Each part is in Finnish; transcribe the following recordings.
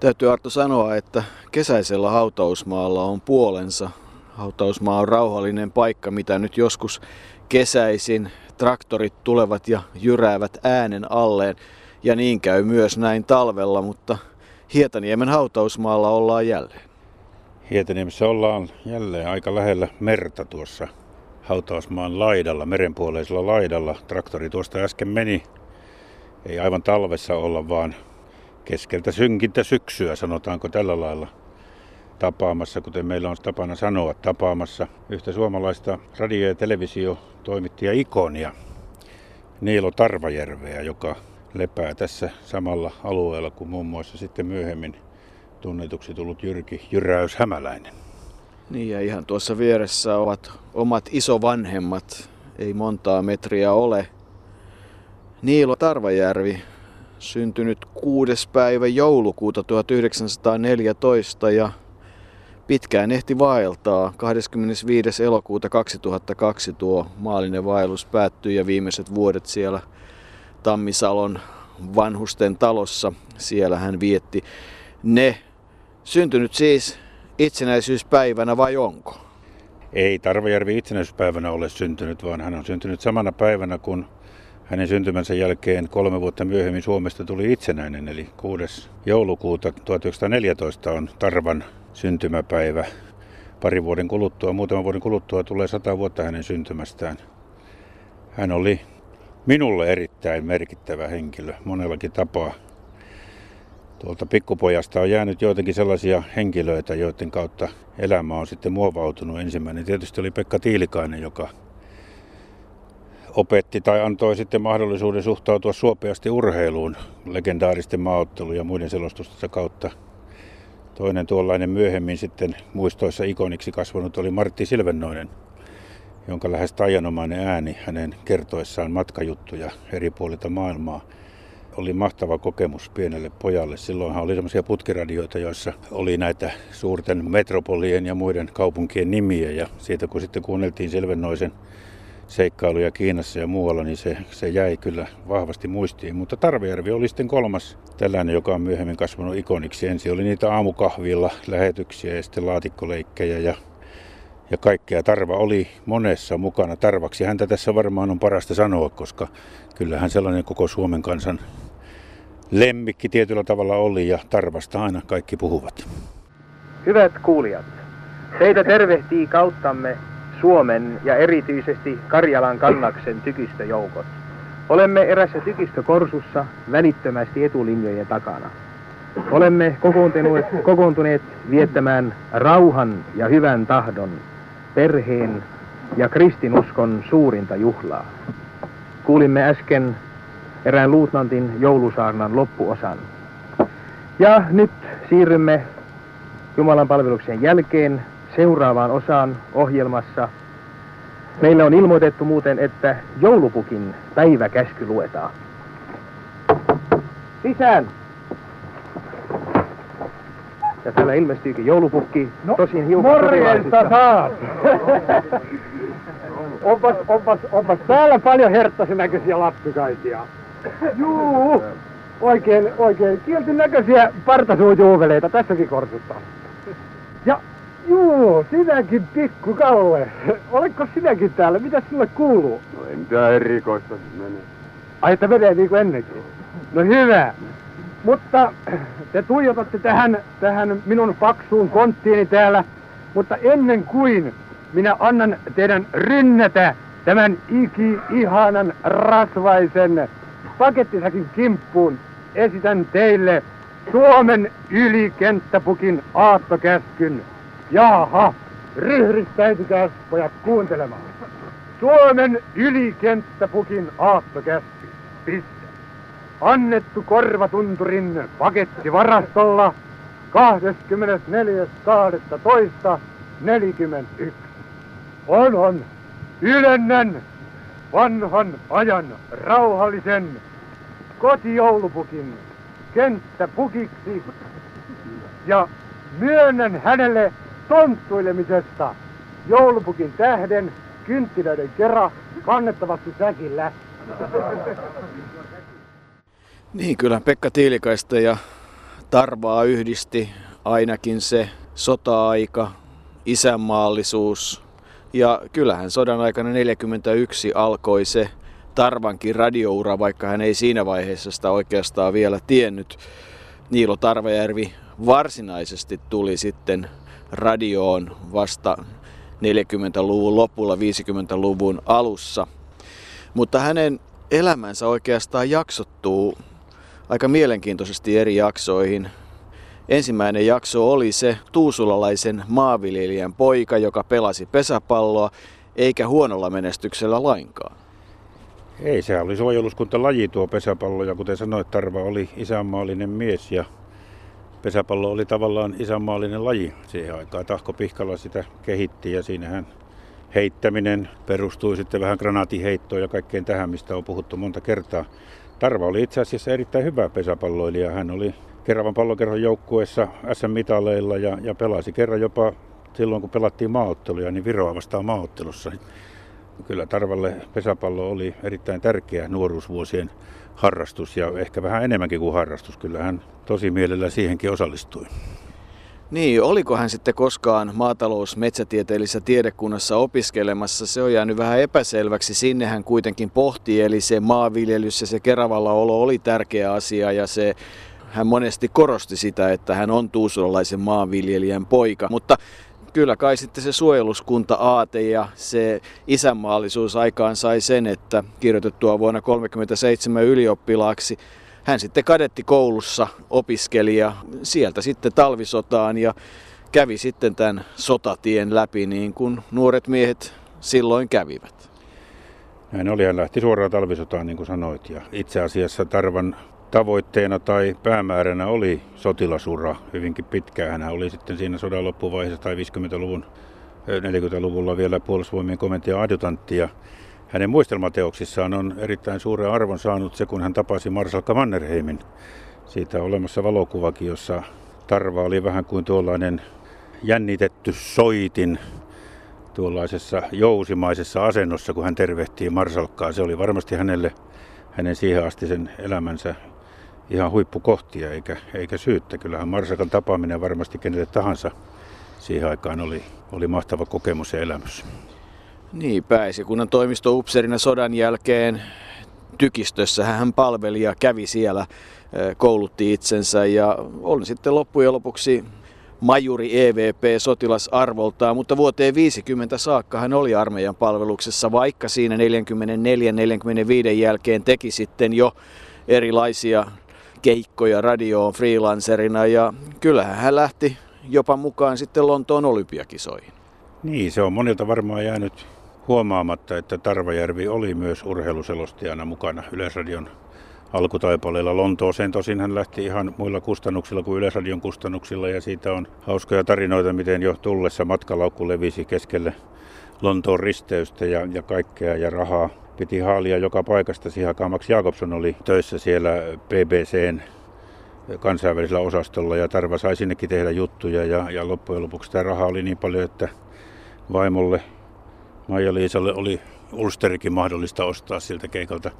Täytyy Arto sanoa, että kesäisellä hautausmaalla on puolensa. Hautausmaa on rauhallinen paikka, mitä nyt joskus kesäisin traktorit tulevat ja jyräävät äänen alleen. Ja niin käy myös näin talvella, mutta Hietaniemen hautausmaalla ollaan jälleen. Hietaniemessä ollaan jälleen aika lähellä merta tuossa hautausmaan laidalla, merenpuoleisella laidalla. Traktori tuosta äsken meni. Ei aivan talvessa olla, vaan keskeltä synkintä syksyä, sanotaanko tällä lailla, tapaamassa, kuten meillä on tapana sanoa, tapaamassa yhtä suomalaista radio- ja televisiotoimittaja ikonia, Niilo Tarvajärveä, joka lepää tässä samalla alueella kuin muun muassa sitten myöhemmin tunnetuksi tullut Jyrki Jyräys-Hämäläinen. Niin, ja ihan tuossa vieressä ovat omat isovanhemmat, ei montaa metriä ole. Niilo Tarvajärvi, syntynyt 6. päivä joulukuuta 1914 ja pitkään ehti vaeltaa. 25. elokuuta 2002 tuo maallinen vaellus päättyi ja viimeiset vuodet siellä Tammisalon vanhusten talossa. Siellä hän vietti ne. Syntynyt siis itsenäisyyspäivänä vai onko? Ei Tarvajärvi itsenäisyyspäivänä ole syntynyt, vaan hän on syntynyt samana päivänä kuin hänen syntymänsä jälkeen 3 vuotta myöhemmin Suomesta tuli itsenäinen, eli 6. joulukuuta 1914 on Tarvan syntymäpäivä. Muutaman vuoden kuluttua tulee 100 vuotta hänen syntymästään. Hän oli minulle erittäin merkittävä henkilö monellakin tapaa. Tuolta pikkupojasta on jäänyt joitakin sellaisia henkilöitä, joiden kautta elämä on sitten muovautunut. Ensimmäinen tietysti oli Pekka Tiilikainen, joka opetti tai antoi sitten mahdollisuuden suhtautua suopeasti urheiluun legendaaristen maaottelujen ja muiden selostusten kautta. Toinen tuollainen myöhemmin sitten muistoissa ikoniksi kasvanut oli Martti Silvennoinen, jonka lähes taianomainen ääni hänen kertoessaan matkajuttuja eri puolilta maailmaa oli mahtava kokemus pienelle pojalle. Silloinhan oli sellaisia putkiradioita, joissa oli näitä suurten metropolien ja muiden kaupunkien nimiä, ja siitä kun sitten kuunneltiin Silvennoisen seikkailuja Kiinassa ja muualla, niin se jäi kyllä vahvasti muistiin. Mutta Tarvajärvi oli sitten kolmas tällainen, joka on myöhemmin kasvanut ikoniksi. Ensin oli niitä aamukahvilla lähetyksiä ja sitten laatikkoleikkejä ja kaikkea. Tarva oli monessa mukana. Tarvaksi häntä tässä varmaan on parasta sanoa, koska kyllähän sellainen koko Suomen kansan lemmikki tietyllä tavalla oli, ja Tarvasta aina kaikki puhuvat. Hyvät kuulijat, teitä tervehtii kauttamme Suomen ja erityisesti Karjalan kannaksen tykistöjoukot. Olemme erässä tykistökorsussa välittömästi etulinjojen takana. Olemme kokoontuneet viettämään rauhan ja hyvän tahdon, perheen ja kristinuskon suurinta juhlaa. Kuulimme äsken erään luutnantin joulusaarnan loppuosan. Ja nyt siirrymme Jumalan palveluksen jälkeen seuraavaan osaan ohjelmassa. Meillä on ilmoitettu muuten, että joulupukin päiväkäsky luetaan. Sisään! Ja täällä ilmestyykin joulupukki. No, tosin hiukan morjesta taas! Onpas täällä paljon herttaisen näköisiä lapsikaisia. Juu! Oikein kiltin näköisiä partasuujuuveleita tässäkin korsussa. Ja juu, sinäkin pikku Kalle. Oletko sinäkin täällä? Mitä sinulle kuuluu? No ei mitään erikoista menee. Ai, että menee niin kuin ennenkin? No hyvä. Mutta te tuijotatte tähän minun paksuun konttiini täällä. Mutta ennen kuin minä annan teidän rynnätä tämän ihanan rasvaisen pakettisakin kimppuun, esitän teille Suomen ylikenttäpukin aattokäskyn. Jaha, ryhdistäytykääs pojat kuuntelemaan. Suomen ylikenttäpukin aattokäsky. Piste. Annettu Korvatunturin pakettivarastolla 24.12.41. Onhan ylennän vanhan ajan rauhallisen kotijoulupukin kenttäpukiksi ja myönnän hänelle tonttuilemisesta joulupukin tähden kynttilöiden kerran kannettavaksi säkillä. Niin, kyllä Pekka Tiilikaista ja Tarvaa yhdisti ainakin se sota-aika, isänmaallisuus. Ja kyllähän sodan aikana 1941 alkoi se Tarvankin radioura, vaikka hän ei siinä vaiheessa sitä oikeastaan vielä tiennyt. Niilo Tarvajärvi varsinaisesti tuli sitten radioon vasta 40-luvun lopulla, 50-luvun alussa. Mutta hänen elämänsä oikeastaan jaksottuu aika mielenkiintoisesti eri jaksoihin. Ensimmäinen jakso oli se tuusulalaisen maanviljelijän poika, joka pelasi pesäpalloa, eikä huonolla menestyksellä lainkaan. Ei, se oli suojeluskuntalaji tuo pesäpallo, ja kuten sanoit, Tarva oli isänmaallinen mies ja pesäpallo oli tavallaan isänmaallinen laji siihen aikaan. Tahko Pihkala sitä kehitti ja siinähän heittäminen perustui sitten vähän granaatiheittoon ja kaikkeen tähän, mistä on puhuttu monta kertaa. Tarva oli itse asiassa erittäin hyvä pesäpalloilija. Hän oli Keravan pallokerhon joukkueessa SM-mitaleilla ja pelasi kerran jopa silloin, kun pelattiin maaotteluja, niin Viroa vastaan maaottelussa. Kyllä Tarvalle pesäpallo oli erittäin tärkeä nuoruusvuosien harrastus ja ehkä vähän enemmänkin kuin harrastus. Kyllä hän tosi mielellä siihenkin osallistui. Niin, oliko hän sitten koskaan maatalous-metsätieteellisessä tiedekunnassa opiskelemassa? Se on jäänyt vähän epäselväksi. Sinne hän kuitenkin pohti, eli se maanviljelys ja se Keravalla olo oli tärkeä asia ja se... Hän monesti korosti sitä, että hän on tuusulalaisen maanviljelijän poika, mutta kyllä kai sitten se suojeluskunta-aate ja se isänmaallisuus aikaan sai sen, että kirjoitettua vuonna 1937 ylioppilaaksi hän sitten kadettikoulussa opiskeli ja sieltä sitten talvisotaan ja kävi sitten tämän sotatien läpi niin kuin nuoret miehet silloin kävivät. Näin oli, hän lähti suoraan talvisotaan niin kuin sanoit ja itse asiassa Tarvan tavoitteena tai päämääränä oli sotilasura hyvinkin pitkään. Hän oli sitten siinä sodan loppuvaiheessa tai 40-luvulla vielä puolustusvoimien komentaja adjutantti. Ja hänen muistelmateoksissaan on erittäin suuren arvon saanut se, kun hän tapasi marsalkka Mannerheimin. Siitä on olemassa valokuvakin, jossa Tarva oli vähän kuin tuollainen jännitetty soitin tuollaisessa jousimaisessa asennossa, kun hän tervehtii marsalkkaa. Se oli varmasti hänen siihen asti sen elämänsä ihan huippukohtia eikä syyttä. Kyllähän marsalkan tapaaminen varmasti kenelle tahansa siihen aikaan oli mahtava kokemus ja elämys. Niin, pääesikunnan toimistoupseerina sodan jälkeen tykistössä hän palveli ja kävi siellä, koulutti itsensä ja oli sitten loppujen lopuksi majuri EVP sotilasarvoltaan, mutta vuoteen 50 saakka hän oli armeijan palveluksessa, vaikka siinä 44-45 jälkeen teki sitten jo erilaisia keikkoja radioon freelancerina ja kyllähän hän lähti jopa mukaan sitten Lontoon olympiakisoihin. Niin, se on monilta varmaan jäänyt huomaamatta, että Tarvajärvi oli myös urheiluselostajana mukana Yleisradion alkutaipaleilla. Lontooseen tosin hän lähti ihan muilla kustannuksilla kuin Yleisradion kustannuksilla ja siitä on hauskoja tarinoita, miten jo tullessa matkalaukku levisi keskelle Lontoon risteystä ja kaikkea ja rahaa piti haalia joka paikasta. Siihen aikaan Max Jacobson oli töissä siellä BBCn kansainvälisellä osastolla ja Tarva sai sinnekin tehdä juttuja ja loppujen lopuksi tämä raha oli niin paljon, että vaimolle Maija-Liisalle oli Ulsterikin mahdollista ostaa siltä keikalta.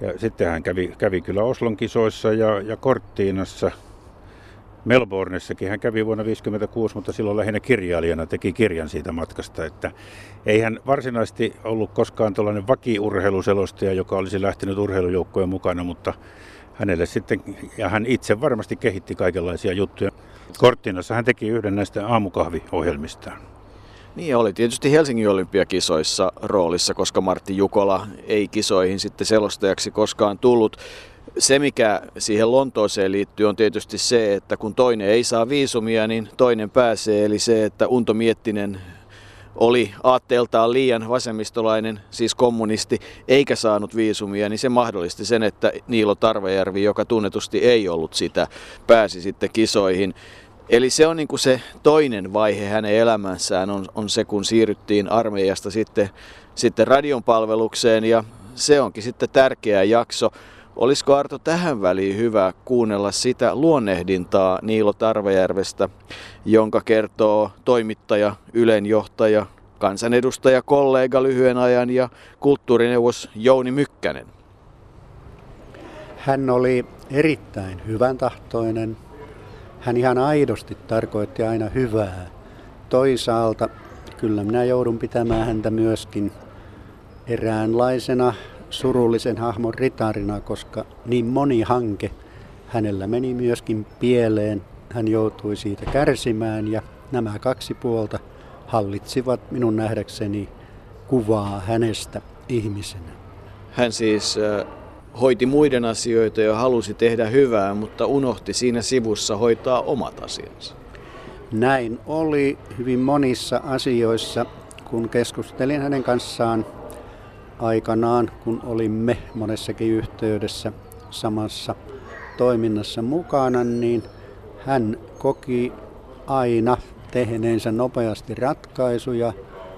Ja sitten hän kävi kyllä Oslon kisoissa ja Cortinassa, Melbourneissakin hän kävi vuonna 1956, mutta silloin lähinnä kirjailijana teki kirjan siitä matkasta. Että ei hän varsinaisesti ollut koskaan tuollainen vakiurheiluselostaja, joka olisi lähtenyt urheilujoukkojen mukana, mutta hänelle sitten, ja hän itse varmasti kehitti kaikenlaisia juttuja. Cortinassa hän teki yhden näistä aamukahviohjelmistaan. Niin, oli tietysti Helsingin olympiakisoissa roolissa, koska Martti Jukola ei kisoihin sitten selostajaksi koskaan tullut. Se, mikä siihen Lontooseen liittyy, on tietysti se, että kun toinen ei saa viisumia, niin toinen pääsee. Eli se, että Unto Miettinen oli aatteeltaan liian vasemmistolainen, siis kommunisti, eikä saanut viisumia, niin se mahdollisti sen, että Niilo Tarvajärvi, joka tunnetusti ei ollut sitä, pääsi sitten kisoihin. Eli se on niin kuin se toinen vaihe hänen elämässään on se, kun siirryttiin armeijasta sitten radion palvelukseen ja se onkin sitten tärkeä jakso. Olisiko Arto tähän väliin hyvä kuunnella sitä luonnehdintaa Niilo Tarvajärvestä, jonka kertoo toimittaja, ylenjohtaja, kansanedustaja, kollega lyhyen ajan ja kulttuurineuvos Jouni Mykkänen. Hän oli erittäin hyväntahtoinen. hän ihan aidosti tarkoitti aina hyvää. Toisaalta kyllä minä joudun pitämään häntä myöskin eräänlaisena surullisen hahmon ritarina, koska niin moni hanke hänellä meni myöskin pieleen. Hän joutui siitä kärsimään ja nämä kaksi puolta hallitsivat minun nähdäkseni kuvaa hänestä ihmisenä. Hän siis hoiti muiden asioita ja halusi tehdä hyvää, mutta unohti siinä sivussa hoitaa omat asiansa. Näin oli hyvin monissa asioissa, kun keskustelin hänen kanssaan aikanaan, kun olimme monessakin yhteydessä samassa toiminnassa mukana, niin hän koki aina tehneensä nopeasti ratkaisuja,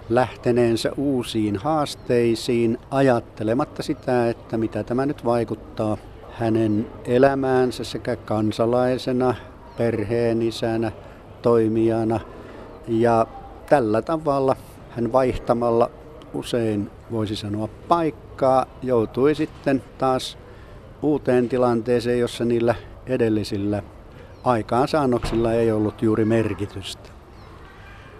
lähteneensä uusiin haasteisiin, ajattelematta sitä, että mitä tämä nyt vaikuttaa hänen elämäänsä sekä kansalaisena, perheenisänä, toimijana. Ja tällä tavalla hän vaihtamalla usein, voisi sanoa, paikkaa, joutui sitten taas uuteen tilanteeseen, jossa niillä edellisillä aikaansaannoksilla ei ollut juuri merkitystä.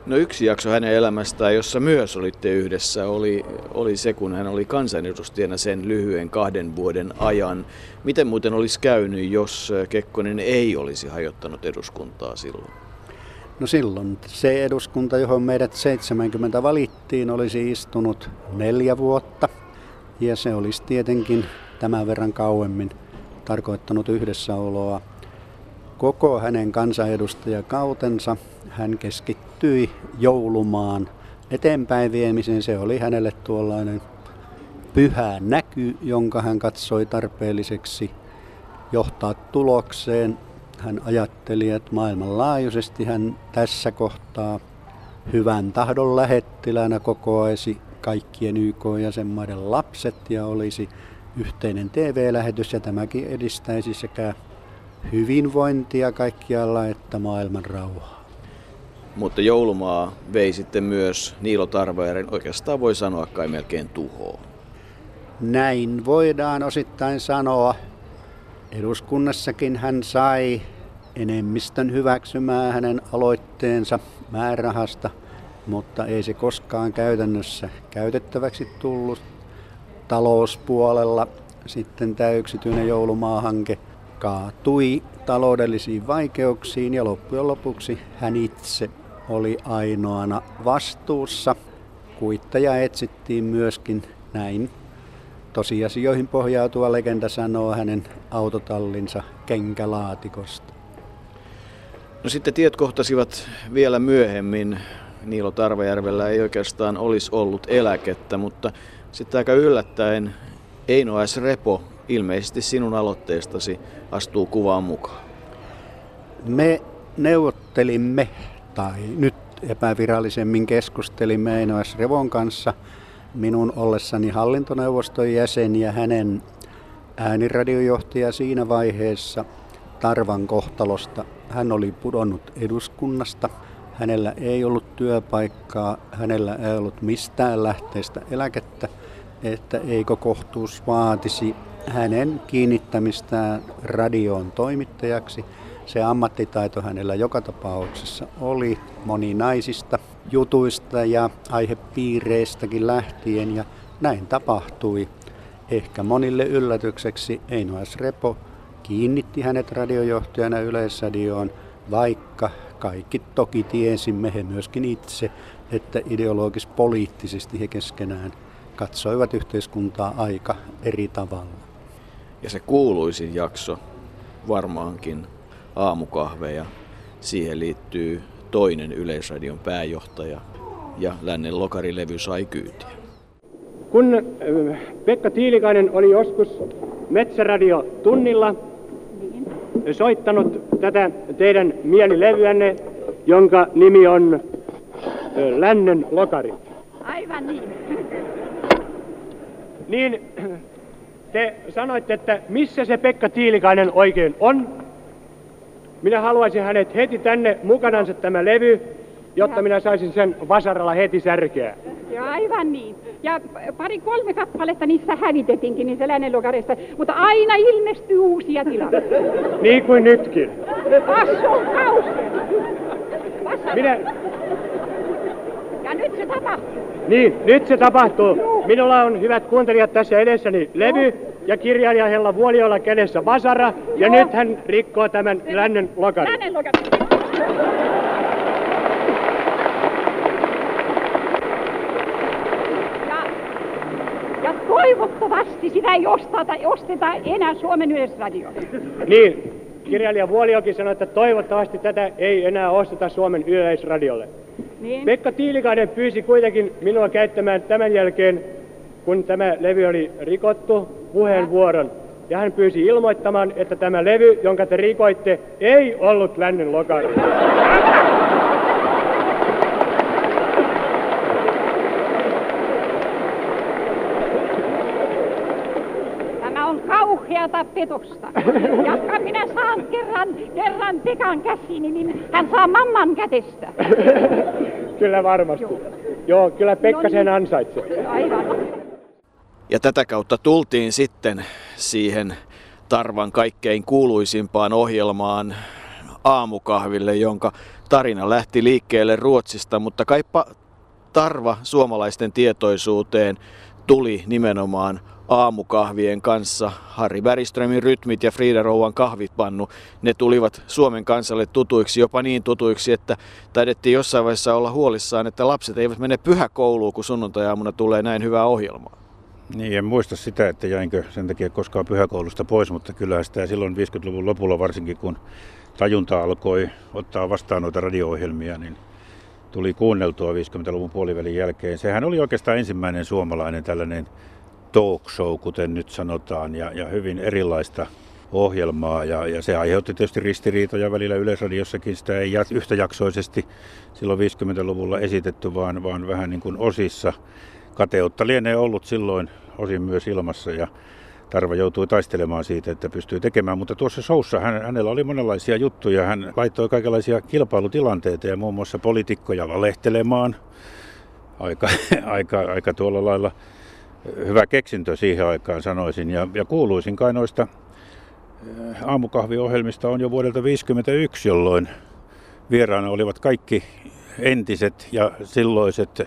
No yksi jakso hänen elämästään, jossa myös olitte yhdessä, oli se, kun hän oli kansanedustajana sen lyhyen 2 vuoden ajan. Miten muuten olisi käynyt, jos Kekkonen ei olisi hajottanut eduskuntaa silloin? No silloin se eduskunta, johon meidät 70 valittiin, olisi istunut 4 vuotta. Ja se olisi tietenkin tämän verran kauemmin tarkoittanut yhdessäoloa. Koko hänen kansanedustajakautensa hän keskittyi joulumaan eteenpäin viemiseen. Se oli hänelle tuollainen pyhä näky, jonka hän katsoi tarpeelliseksi johtaa tulokseen. Hän ajatteli, että maailmanlaajuisesti hän tässä kohtaa hyvän tahdon lähettilänä kokoaisi kaikkien YK-jäsenmaiden lapset ja olisi yhteinen TV-lähetys ja tämäkin edistäisi sekä hyvinvointia kaikkialla että maailman rauhaa. Mutta joulumaa vei sitten myös Niilo Tarvajärven, oikeastaan voi sanoa kai melkein tuhoon. Näin voidaan osittain sanoa. Eduskunnassakin hän sai enemmistön hyväksymään hänen aloitteensa määrärahasta, mutta ei se koskaan käytännössä käytettäväksi tullut. Talouspuolella sitten tämä yksityinen joulumaahanke kaatui taloudellisiin vaikeuksiin ja loppujen lopuksi hän itse oli ainoana vastuussa. Kuittaja etsittiin myöskin näin. Tosiasioihin pohjautuva legenda sanoo hänen autotallinsa kenkälaatikosta. No sitten tiet kohtasivat vielä myöhemmin. Niilo Tarvajärvellä ei oikeastaan olisi ollut eläkettä, mutta sitten aika yllättäen Eino S. Repo ilmeisesti sinun aloitteestasi astuu kuvaan mukaan. Me neuvottelimme, tai nyt epävirallisemmin keskustelimme Eino S. Repon kanssa minun ollessani hallintoneuvoston jäsen ja hänen ääniradiojohtaja siinä vaiheessa Tarvan kohtalosta. Hän oli pudonnut eduskunnasta, hänellä ei ollut työpaikkaa, hänellä ei ollut mistään lähteistä eläkettä, että eikö kohtuus vaatisi hänen kiinnittämistään radioon toimittajaksi. Se ammattitaito hänellä joka tapauksessa oli moninaisista jutuista ja aihepiireistäkin lähtien ja näin tapahtui. Ehkä monille yllätykseksi Eino S. Repo kiinnitti hänet radiojohtajana Yleisradioon, vaikka kaikki toki tiesimme he myöskin itse, että ideologis-poliittisesti he keskenään katsoivat yhteiskuntaa aika eri tavalla. Ja se kuuluisin jakso varmaankin aamukahveja. Siihen liittyy toinen Yleisradion pääjohtaja ja Lännen Lokari-levy sai kyytiä. Kun Pekka Tiilikainen oli joskus Metsäradio tunnilla soittanut tätä teidän mielilevyänne, jonka nimi on Lännen Lokari. Aivan niin. Niin te sanoitte, että missä se Pekka Tiilikainen oikein on? Minä haluaisin hänet heti tänne mukanansa tämä levy, jotta minä saisin sen vasaralla heti särkeä. Ja aivan niin. Ja 2-3 kappaletta niistä hävitetinkin, niin se Lännen Lokarista. Mutta aina ilmestyy uusia tilanteita. Niin kuin nytkin. Hassun hauska. Ja nyt se tapahtuu. Niin, nyt se tapahtuu. Minulla on, hyvät kuuntelijat, tässä edessäni levy ja kirjailija Hella Vuoliolla kädessä vasara. Ja nyt hän rikkoo tämän Lännen Lokarin. Lännen Lokarin. Ja toivottavasti sitä ei osteta enää Suomen Yleisradioon. Niin, kirjailija Vuoliokin sanoi, että toivottavasti tätä ei enää osteta Suomen Yleisradiolle. Niin. Pekka Tiilikainen pyysi kuitenkin minua käyttämään tämän jälkeen, kun tämä levy oli rikottu, puheenvuoron. Ja hän pyysi ilmoittamaan, että tämä levy, jonka te rikoitte, ei ollut Lännen Lokari. Tämä on kauheata petosta. Jatkan minä saan kerran Pekan käsiini, niin hän saa mamman kädestä. Kyllä varmasti. Joo, kyllä Pekka sen ansaitsee. Aivan. Ja tätä kautta tultiin sitten siihen Tarvan kaikkein kuuluisimpaan ohjelmaan Aamukahville, jonka tarina lähti liikkeelle Ruotsista, mutta kaipa Tarva suomalaisten tietoisuuteen tuli nimenomaan aamukahvien kanssa. Harri Bergströmin rytmit ja Frida Rouhan kahvipannu, ne tulivat Suomen kansalle tutuiksi, jopa niin tutuiksi, että taidettiin jossain vaiheessa olla huolissaan, että lapset eivät mene pyhäkouluun, kun sunnuntai-aamuna tulee näin hyvää ohjelmaa. Niin, en muista sitä, että jäinkö sen takia koskaan pyhäkoulusta pois, mutta kyllähän sitä silloin 50-luvun lopulla varsinkin, kun tajunta alkoi ottaa vastaan noita radio-ohjelmia, niin tuli kuunneltua 50-luvun puolivälin jälkeen. Sehän oli oikeastaan ensimmäinen suomalainen tällainen talk show, kuten nyt sanotaan, ja hyvin erilaista ohjelmaa. Ja se aiheutti tietysti ristiriitoja välillä Yleisradiossakin. Sitä ei yhtäjaksoisesti silloin 50-luvulla esitetty, vaan vähän niin kuin osissa. Kateutta lienee ollut silloin osin myös ilmassa, ja Tarva joutui taistelemaan siitä, että pystyy tekemään. Mutta tuossa showssa hänellä oli monenlaisia juttuja. Hän laittoi kaikenlaisia kilpailutilanteita ja muun muassa poliitikkoja valehtelemaan. Aika tuolla lailla hyvä keksintö siihen aikaan, sanoisin. Ja kuuluisin kai noista aamukahviohjelmista on jo vuodelta 1951, jolloin vieraana olivat kaikki entiset ja silloiset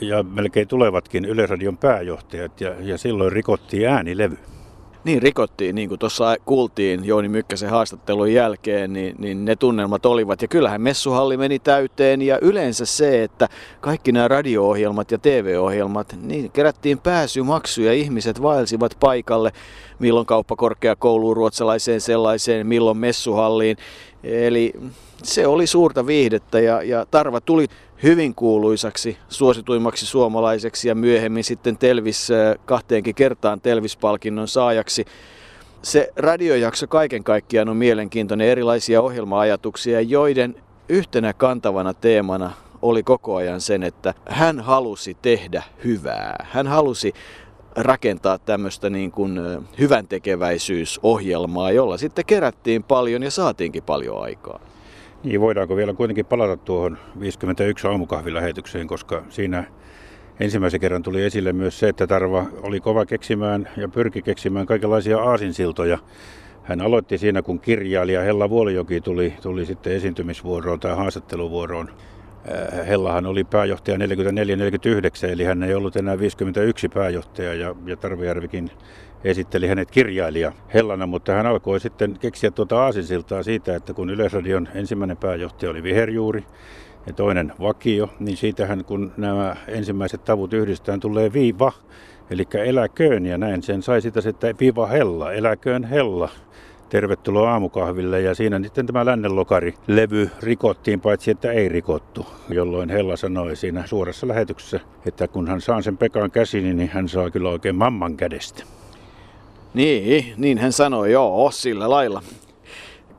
ja melkein tulevatkin Yleisradion pääjohtajat, ja silloin rikottiin äänilevy. Niin rikottiin, niin kuin tuossa kuultiin Jouni Mykkäsen haastattelun jälkeen, niin ne tunnelmat olivat. Ja kyllähän messuhalli meni täyteen, ja yleensä se, että kaikki nämä radio-ohjelmat ja TV-ohjelmat, niin kerättiin pääsymaksuja, ihmiset vaelsivat paikalle, milloin kauppakorkeakouluun ruotsalaiseen sellaiseen, milloin messuhalliin. Eli se oli suurta viihdettä, ja Tarva tuli hyvin kuuluisaksi, suosituimmaksi suomalaiseksi ja myöhemmin sitten Telvis, kahteenkin kertaan Telvis-palkinnon saajaksi. Se radiojakso kaiken kaikkiaan on mielenkiintoinen, erilaisia ohjelma-ajatuksia, joiden yhtenä kantavana teemana oli koko ajan sen, että hän halusi tehdä hyvää. Hän halusi rakentaa tämmöistä niin kuin hyväntekeväisyysohjelmaa, jolla sitten kerättiin paljon ja saatiinkin paljon aikaa. Niin, voidaanko vielä kuitenkin palata tuohon 51 aamukahvilähetykseen, koska siinä ensimmäisen kerran tuli esille myös se, että Tarva oli kova keksimään ja pyrki keksimään kaikenlaisia aasinsiltoja. Hän aloitti siinä, kun kirjailija Hella Vuolijoki tuli sitten esiintymisvuoroon tai haastatteluvuoroon. Hellahan oli pääjohtaja 44-49, eli hän ei ollut enää 51 pääjohtaja, ja Tarvajärvikin esitteli hänet kirjailija Hellana, mutta hän alkoi sitten keksiä tuota aasinsiltaa siitä, että kun Yleisradion ensimmäinen pääjohtaja oli viherjuuri ja toinen vakio, niin siitähän kun nämä ensimmäiset tavut yhdistetään tulee viiva, eli eläköön, ja näin sen sai sitä, että viiva Hella, eläköön Hella. Tervetuloa aamukahville, ja siinä sitten tämä Lännen Lokari-levy rikottiin, paitsi että ei rikottu, jolloin Hella sanoi siinä suorassa lähetyksessä, että kun hän saa sen Pekan käsiin, niin hän saa kyllä oikein mamman kädestä. Niin hän sanoi, joo, sillä lailla.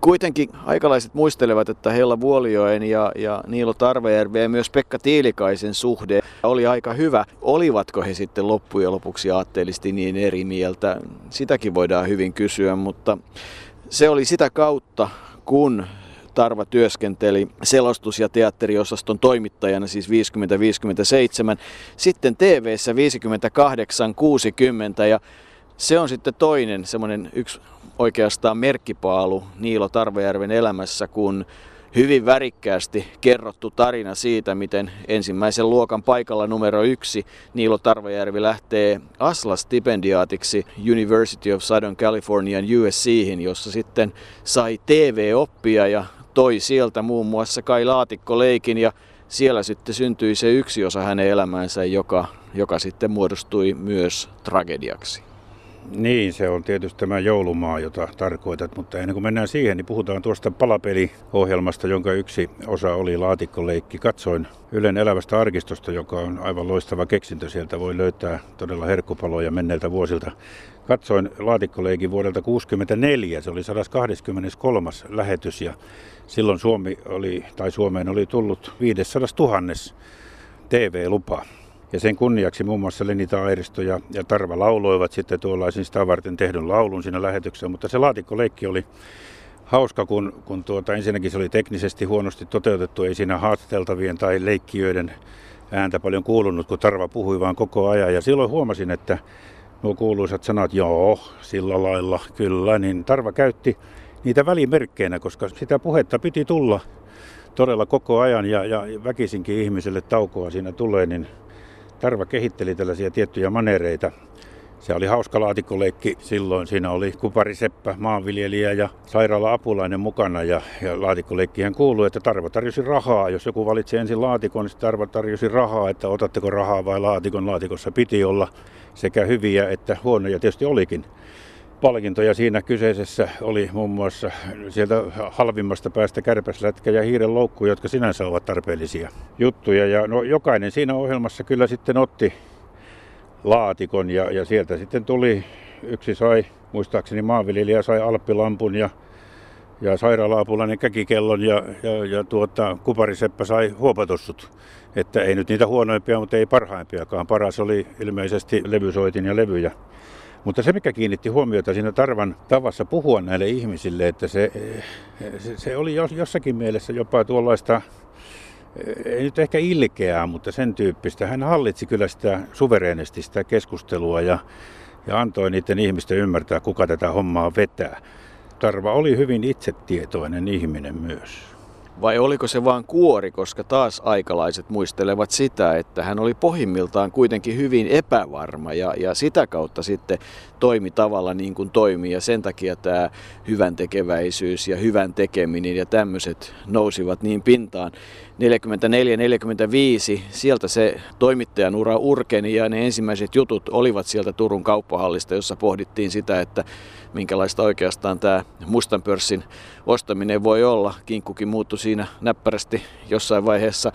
Kuitenkin aikalaiset muistelevat, että Hella Vuolijoen ja Niilo Tarvajärven ja myös Pekka Tiilikaisen suhde oli aika hyvä. Olivatko he sitten loppujen lopuksi aatteellisesti niin eri mieltä? Sitäkin voidaan hyvin kysyä, mutta se oli sitä kautta, kun Tarva työskenteli selostus- ja teatteriosaston toimittajana siis 50-57, sitten TV:ssä 58-60, ja se on sitten toinen semmoinen yksi oikeastaan merkkipaalu Niilo Tarvajärven elämässä, kun hyvin värikkäästi kerrottu tarina siitä, miten ensimmäisen luokan paikalla numero 1 Niilo Tarvajärvi lähtee Asla-stipendiaatiksi University of Southern Californian USC:hin, jossa sitten sai TV-oppia ja toi sieltä muun muassa Kai Laatikko Leikin, ja siellä sitten syntyi se yksi osa hänen elämäänsä, joka sitten muodostui myös tragediaksi. Niin, se on tietysti tämä joulumaa, jota tarkoitat, mutta ennen kuin mennään siihen, niin puhutaan tuosta palapeliohjelmasta, jonka yksi osa oli Laatikkoleikki. Katsoin Ylen elävästä arkistosta, joka on aivan loistava keksintö. Sieltä voi löytää todella herkkupaloja menneiltä vuosilta. Katsoin Laatikkoleikin vuodelta 1964, se oli 123. lähetys, ja silloin Suomeen oli tullut 500 000 TV-lupa. Ja sen kunniaksi muun muassa Lenita Airisto ja Tarva lauloivat sitten tuollaisen sitä varten tehdyn laulun siinä lähetyksessä. Mutta se Laatikkoleikki oli hauska, kun ensinnäkin se oli teknisesti huonosti toteutettu. Ei siinä haastateltavien tai leikkijöiden ääntä paljon kuulunut, kun Tarva puhui vaan koko ajan. Ja silloin huomasin, että nuo kuuluisat sanat, joo, sillä lailla, kyllä, niin Tarva käytti niitä välimerkkeinä, koska sitä puhetta piti tulla todella koko ajan. Ja väkisinkin ihmiselle taukoa siinä tulee, niin Tarva kehitteli tällaisia tiettyjä manereita. Se oli hauska Laatikkoleikki silloin. Siinä oli kupariseppä, maanviljelijä ja sairaala-apulainen mukana. Ja Laatikkoleikkihän kuului, että Tarva tarjosi rahaa. Jos joku valitsi ensin laatikon, niin Tarva tarjosi rahaa, että otatteko rahaa vai laatikon. Laatikossa piti olla sekä hyviä että huonoja. Tietysti olikin palkintoja siinä kyseisessä. Oli muun muassa sieltä halvimmasta päästä kärpäslätkä ja hiiren loukku, jotka sinänsä ovat tarpeellisia juttuja. Ja no, jokainen siinä ohjelmassa kyllä sitten otti laatikon ja sieltä sitten tuli, yksi sai, muistaakseni maanviljelijä sai alppilampun ja sairaala-apulainen käkikellon ja kupariseppä sai huopatossut. Että ei nyt niitä huonoimpia, mutta ei parhaimpiakaan. Paras oli ilmeisesti levysoitin ja levyjä. Mutta se, mikä kiinnitti huomiota siinä Tarvan tavassa puhua näille ihmisille, että se oli jossakin mielessä jopa tuollaista, ei nyt ehkä ilkeää, mutta sen tyyppistä. Hän hallitsi kyllä sitä suvereenisti sitä keskustelua ja antoi niiden ihmisten ymmärtää, kuka tätä hommaa vetää. Tarva oli hyvin itsetietoinen ihminen myös. Vai oliko se vaan kuori, koska taas aikalaiset muistelevat sitä, että hän oli pohjimmiltaan kuitenkin hyvin epävarma ja sitä kautta sitten toimi tavalla niin kuin toimi, ja sen takia tämä hyvän tekeväisyys ja hyvän tekeminen ja tämmöiset nousivat niin pintaan. 1944-1945 sieltä se toimittajan ura urkeni, ja ne ensimmäiset jutut olivat sieltä Turun kauppahallista, jossa pohdittiin sitä, että minkälaista oikeastaan tämä mustan pörssin ostaminen voi olla. Kinkkukin muuttui siinä näppärästi jossain vaiheessa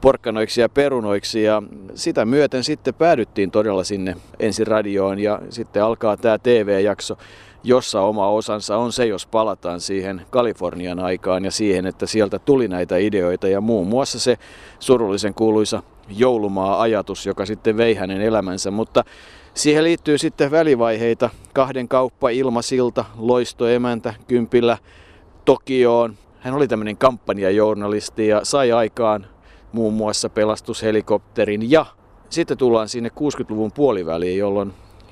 porkkanoiksi ja perunoiksi, ja sitä myöten sitten päädyttiin todella sinne ensi radioon, ja sitten alkaa tämä TV-jakso, jossa oma osansa on se, jos palataan siihen Kalifornian aikaan ja siihen, että sieltä tuli näitä ideoita, ja muun muassa se surullisen kuuluisa joulumaa-ajatus, joka sitten vei hänen elämänsä, mutta siihen liittyy sitten välivaiheita, kahden kauppa, ilmasilta, loistoemäntä, kympillä Tokioon. Hän oli tämmöinen kampanjajournalisti ja sai aikaan muun muassa pelastushelikopterin, ja sitten tullaan sinne 60-luvun puoliväliin,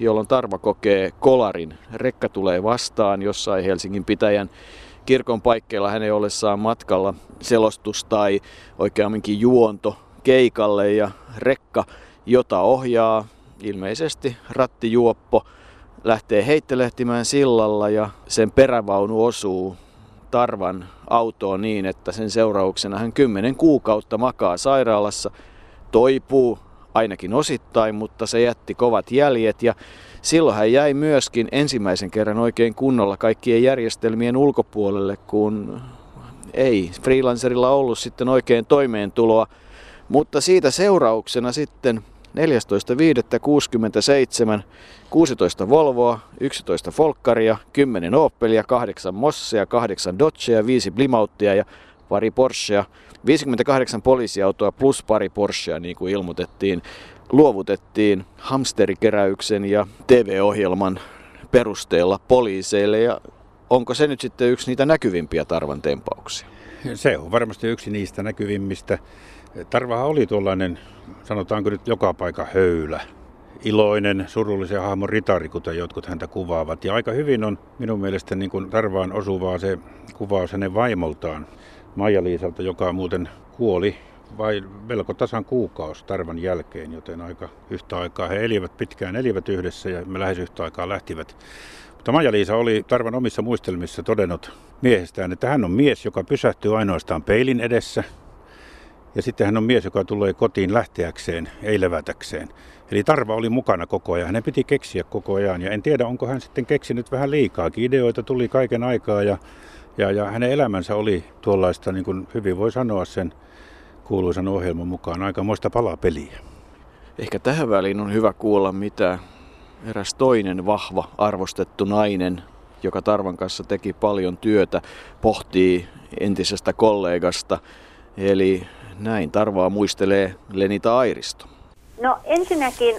jolloin Tarva kokee kolarin. Rekka tulee vastaan jossain Helsingin pitäjän kirkon paikkeilla hänen ollessaan matkalla selostus tai oikeamminkin juonto keikalle, ja rekka, jota ohjaa ilmeisesti rattijuoppo, lähtee heittelehtimään sillalla, ja sen perävaunu osuu Tarvan autoon niin, että sen seurauksena hän 10 kuukautta makaa sairaalassa, toipuu ainakin osittain, mutta se jätti kovat jäljet, ja silloin hän jäi myöskin ensimmäisen kerran oikein kunnolla kaikkien järjestelmien ulkopuolelle, kun ei freelancerilla ollut sitten oikein toimeentuloa, mutta siitä seurauksena sitten 14.5.67, 16 Volvoa, 11 Folkkaria, 10 Opelia, 8 Mossia, 8 Dodgea, 5 Blimauttia ja pari Porschea. 58 poliisiautoa plus pari Porschea, niin kuin ilmoitettiin, luovutettiin hamsterikeräyksen ja TV-ohjelman perusteella poliiseille. Ja onko se nyt sitten yksi niitä näkyvimpiä Tarvan tempauksia? Se on varmasti yksi niistä näkyvimmistä. Tarvahan oli tuollainen, sanotaanko nyt, joka paikka höylä. iloinen, surullisen hahmon ritari, kuten jotkut häntä kuvaavat. Ja aika hyvin on minun mielestäni niin kuin tarvaan osuvaa se kuvaus hänen vaimoltaan, Maija-Liisalta, joka muuten kuoli melko tasan kuukausi Tarvan jälkeen, joten aika yhtä aikaa he pitkään elivät yhdessä ja me lähes yhtä aikaa lähtivät. Mutta Maija-Liisa oli Tarvan omissa muistelmissa todennut miehestään, että hän on mies, joka pysähtyy ainoastaan peilin edessä. Ja sitten hän on mies, joka tulee kotiin lähteäkseen, ei levätäkseen. Eli Tarva oli mukana koko ajan. Hänen piti keksiä koko ajan. Ja en tiedä, onko hän sitten keksinyt vähän liikaakin. Ideoita tuli kaiken aikaa ja hänen elämänsä oli tuollaista, niin kuin hyvin voi sanoa sen kuuluisan ohjelman mukaan, aikamoista palapeliä. Ehkä tähän väliin on hyvä kuulla, mitä eräs toinen vahva arvostettu nainen, joka Tarvan kanssa teki paljon työtä, pohtii entisestä kollegasta. Eli näin Tarvaa muistelee Lenita Airisto. No ensinnäkin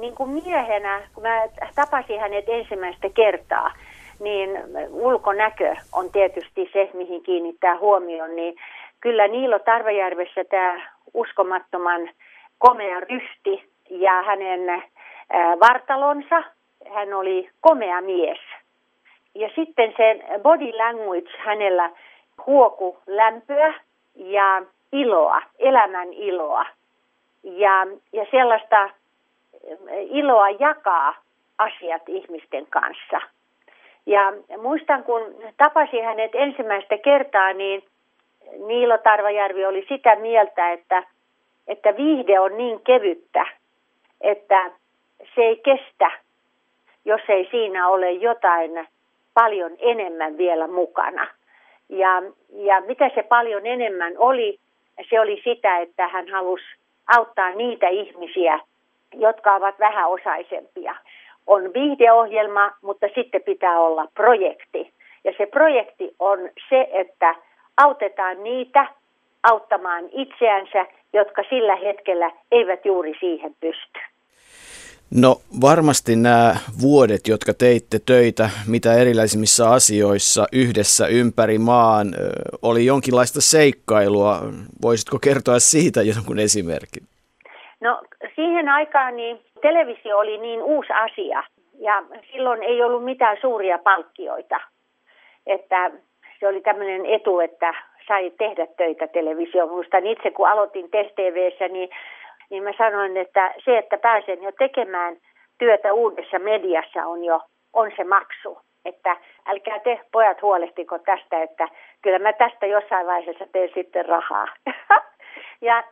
niin kuin miehenä, kun mä tapasin hänet ensimmäistä kertaa, niin ulkonäkö on tietysti se, mihin kiinnittää huomioon. Niin kyllä Niilo Tarvajärvessä tämä uskomattoman komea ryhti ja hänen vartalonsa, hän oli komea mies. Ja sitten sen body language hänellä huoku lämpöä ja iloa, elämän iloa ja sellaista iloa jakaa asiat ihmisten kanssa. Ja muistan, kun tapasin hänet ensimmäistä kertaa, niin Niilo Tarvajärvi oli sitä mieltä, että viihde on niin kevyttä, että se ei kestä, jos ei siinä ole jotain paljon enemmän vielä mukana. Ja mitä se paljon enemmän oli, se oli sitä, että hän halusi auttaa niitä ihmisiä, jotka ovat vähäosaisempia. On viihdeohjelma, mutta sitten pitää olla projekti. Ja se projekti on se, että autetaan niitä auttamaan itseänsä, jotka sillä hetkellä eivät juuri siihen pysty. No varmasti nämä vuodet, jotka teitte töitä mitä erilaisimmissa asioissa yhdessä ympäri maan, oli jonkinlaista seikkailua. Voisitko kertoa siitä jonkun esimerkin? No siihen aikaan niin televisio oli niin uusi asia ja silloin ei ollut mitään suuria palkkioita. Että se oli tämmöinen etu, että sai tehdä töitä televisioon. Muistan itse, kun aloitin TES-TV:ssä, niin mä sanoin, että se, että pääsen jo tekemään työtä uudessa mediassa on se maksu. Että älkää te pojat huolehtiko tästä, että kyllä mä tästä jossain vaiheessa teen sitten rahaa. Ja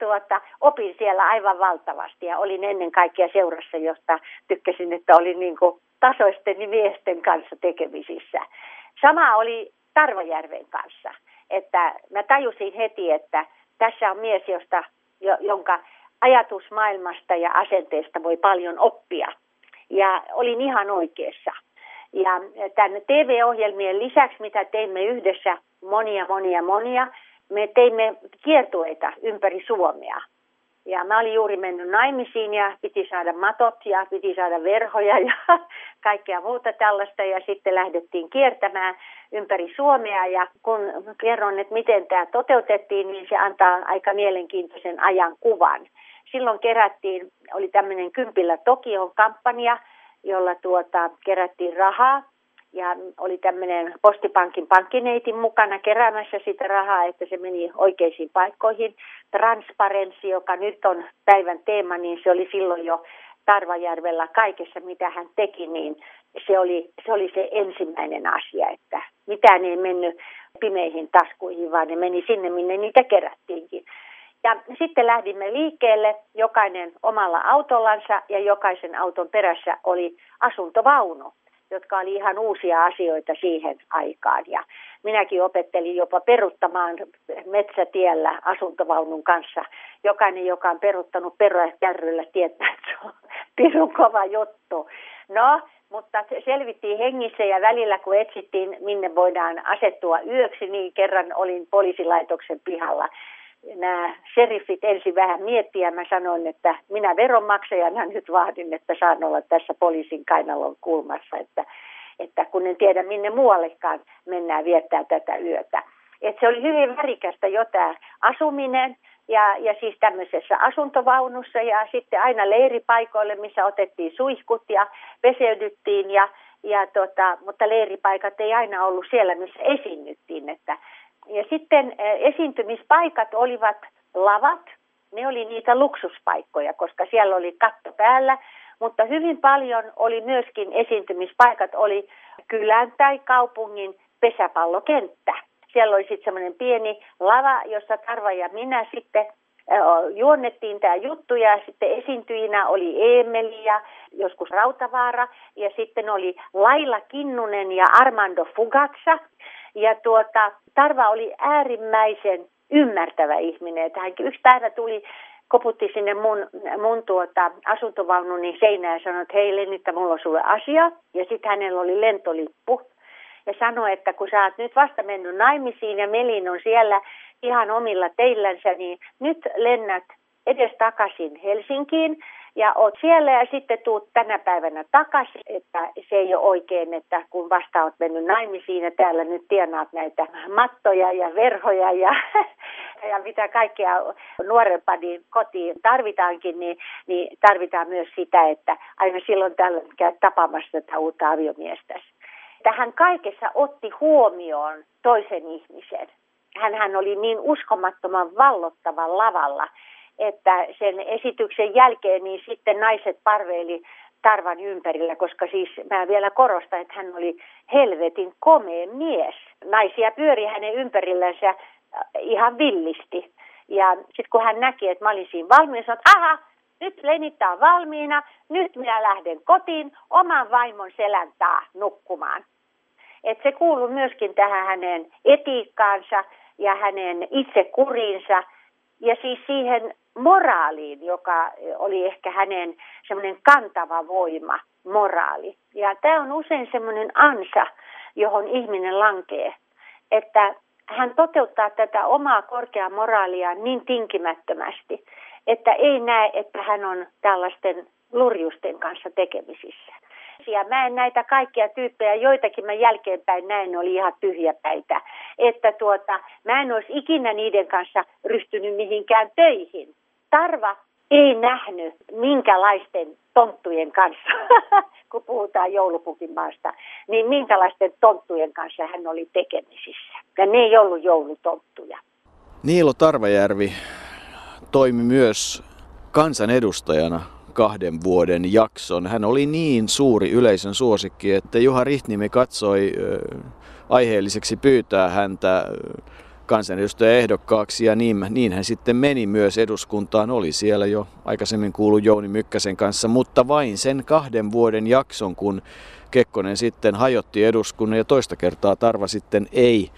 opin siellä aivan valtavasti ja olin ennen kaikkea seurassa, josta tykkäsin, että olin niin kuin tasoisten miesten kanssa tekemisissä. Sama oli Tarvajärven kanssa. Että mä tajusin heti, että tässä on mies, jonka ajatusmaailmasta ja asenteesta voi paljon oppia. Ja olin ihan oikeassa. Ja tämän TV-ohjelmien lisäksi, mitä teimme yhdessä monia, me teimme kiertueita ympäri Suomea. Ja mä olin juuri mennyt naimisiin ja piti saada matot ja piti saada verhoja ja kaikkea muuta tällaista. Ja sitten lähdettiin kiertämään ympäri Suomea ja kun kerron, että miten tämä toteutettiin, niin se antaa aika mielenkiintoisen ajan kuvan. Silloin kerättiin, oli tämmöinen Kympillä Tokion kampanja, jolla kerättiin rahaa. Ja oli tämmöinen Postipankin pankkineiti mukana keräämässä sitä rahaa, että se meni oikeisiin paikkoihin. Transparenssi, joka nyt on päivän teema, niin se oli silloin jo Tarvajärvellä kaikessa, mitä hän teki, niin se oli se ensimmäinen asia, että mitään ei mennyt pimeihin taskuihin, vaan ne meni sinne, minne niitä kerättiinkin. Ja sitten lähdimme liikkeelle, jokainen omalla autollansa ja jokaisen auton perässä oli asuntovaunu, jotka oli ihan uusia asioita siihen aikaan. Ja minäkin opettelin jopa peruttamaan metsätiellä asuntovaunun kanssa. Jokainen, joka on peruttanut peräkärryllä, tietää, että se on pirun kova juttu. No, mutta selvittiin hengissä ja välillä, kun etsittiin, minne voidaan asettua yöksi, niin kerran olin poliisilaitoksen pihalla. Nämä sheriffit ensin vähän miettiä, mä sanoin, että minä veronmaksajana nyt vaadin, että saan olla tässä poliisin kainalon kulmassa, että kun en tiedä minne muuallekaan mennään viettää tätä yötä. Et se oli hyvin värikästä jo tämä asuminen Ja siis tämmöisessä asuntovaunussa ja sitten aina leiripaikoille, missä otettiin suihkut ja peseydyttiin. Mutta leiripaikat ei aina ollut siellä, missä esiinnyttiin. Ja sitten esiintymispaikat olivat lavat. Ne oli niitä luksuspaikkoja, koska siellä oli katto päällä. Mutta hyvin paljon oli myöskin esiintymispaikat, oli kylän tai kaupungin pesäpallokenttä. Siellä oli sitten semmoinen pieni lava, jossa Tarva ja minä sitten juonnettiin tämä juttu ja sitten esiintyjinä oli Eemeli ja joskus Rautavaara ja sitten oli Laila Kinnunen ja Armando Fugatsa. Ja Tarva oli äärimmäisen ymmärtävä ihminen, että hän yksi päivä tuli, koputti sinne mun asuntovaununi seinään ja sanoi, että hei Lenita, mulla on sulle asia. Ja sitten hänellä oli lentolippu. Ja sanoi, että kun sä oot nyt vasta mennyt naimisiin ja Melin on siellä ihan omilla teillänsä, niin nyt lennät edes takaisin Helsinkiin ja oot siellä ja sitten tuut tänä päivänä takaisin. Että se ei ole oikein, että kun vasta oot mennyt naimisiin ja täällä nyt tienaat näitä mattoja ja verhoja ja mitä kaikkea nuorempani kotiin tarvitaankin, niin tarvitaan myös sitä, että aina silloin tällöin käy tapaamassa tätä uutta aviomiestäsi. Hän kaikessa otti huomioon toisen ihmisen. Hän oli niin uskomattoman vallottavan lavalla, että sen esityksen jälkeen niin sitten naiset parveili Tarvan ympärillä, koska siis mä vielä korostan, että hän oli helvetin komea mies. Naisia pyöri hänen ympärillänsä ihan villisti. Ja sitten kun hän näki, että mä olin siinä valmiina, sanoi, että aha, nyt Lenita on valmiina, nyt minä lähden kotiin oman vaimon selän taa nukkumaan. Et se kuului myöskin tähän hänen etiikkaansa ja hänen itsekuriinsa ja siis siihen moraaliin, joka oli ehkä hänen semmoinen kantava voima, moraali. Ja tämä on usein semmoinen ansa, johon ihminen lankee, että hän toteuttaa tätä omaa korkeaa moraalia niin tinkimättömästi, että ei näe, että hän on tällaisten lurjusten kanssa tekemisissä. Ja mä en näitä kaikkia tyyppejä, joitakin mä jälkeenpäin näin, oli ihan tyhjäpäitä. Että mä en olisi ikinä niiden kanssa ryhtynyt mihinkään töihin. Tarva ei nähnyt minkälaisten tonttujen kanssa, kun puhutaan joulupukin maasta, niin minkälaisten tonttujen kanssa hän oli tekemisissä. Ja ne ei ollut joulutonttuja. Niilo Tarvajärvi toimi myös kansanedustajana 2 vuoden jakson. Hän oli niin suuri yleisön suosikki, että Juha Rihtniemi katsoi aiheelliseksi pyytää häntä kansanedustajaehdokkaaksi ja niin hän sitten meni myös eduskuntaan. Oli siellä jo aikaisemmin kuullut Jouni Mykkäsen kanssa, mutta vain sen 2 vuoden jakson, kun Kekkonen sitten hajotti eduskunnan ja toista kertaa Tarva sitten ei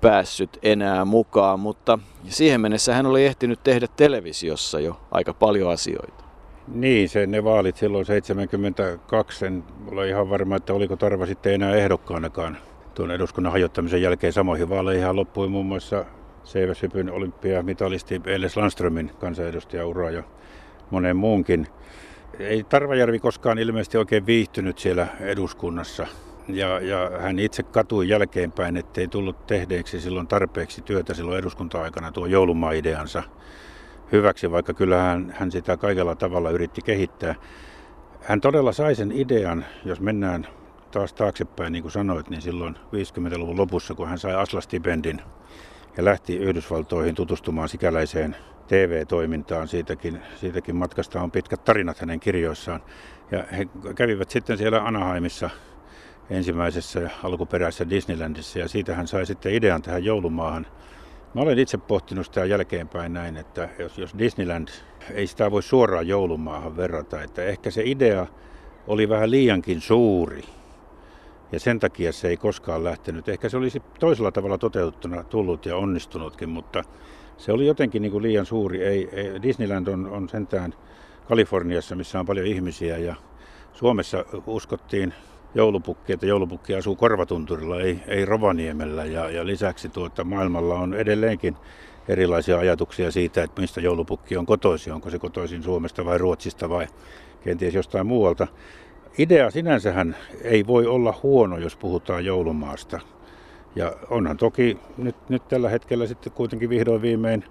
päässyt enää mukaan, mutta siihen mennessä hän oli ehtinyt tehdä televisiossa jo aika paljon asioita. Niin, ne vaalit silloin 1972, en ole ihan varma, että oliko Tarva sitten enää ehdokkaanakaan tuon eduskunnan hajottamisen jälkeen. Samoihin vaaleihin loppui muun muassa seiväshypyn olympiamitalisti Elis Landströmin kansanedustajaura ja monen muunkin. Ei Tarvajärvi koskaan ilmeisesti oikein viihtynyt siellä eduskunnassa. Ja hän itse katui jälkeenpäin, ettei tullut tehdeeksi silloin tarpeeksi työtä silloin eduskunta-aikana tuo joulumaa-ideansa hyväksi, vaikka kyllähän hän sitä kaikella tavalla yritti kehittää. Hän todella sai sen idean, jos mennään taas taaksepäin, niin kuin sanoit, niin silloin 50-luvun lopussa, kun hän sai Asla-stipendin ja lähti Yhdysvaltoihin tutustumaan sikäläiseen TV-toimintaan. Siitäkin matkasta on pitkät tarinat hänen kirjoissaan. Ja he kävivät sitten siellä Anaheimissa ensimmäisessä ja alkuperäisessä Disneylandissa, ja siitä hän sai sitten idean tähän joulumaahan. Mä olen itse pohtinut sitä jälkeenpäin näin, että jos Disneyland, ei sitä voi suoraan joulumaahan verrata, että ehkä se idea oli vähän liiankin suuri, ja sen takia se ei koskaan lähtenyt. Ehkä se olisi toisella tavalla toteutettuna tullut ja onnistunutkin, mutta se oli jotenkin niin kuin liian suuri. Ei, Disneyland on sentään Kaliforniassa, missä on paljon ihmisiä, ja Suomessa uskottiin joulupukki, että joulupukki asuu Korvatunturilla, ei Rovaniemellä. Ja lisäksi maailmalla on edelleenkin erilaisia ajatuksia siitä, että mistä joulupukki on kotoisin. Onko se kotoisin Suomesta vai Ruotsista vai kenties jostain muualta. Idea sinänsähän ei voi olla huono, jos puhutaan joulumaasta. Ja onhan toki nyt tällä hetkellä sitten kuitenkin vihdoin viimein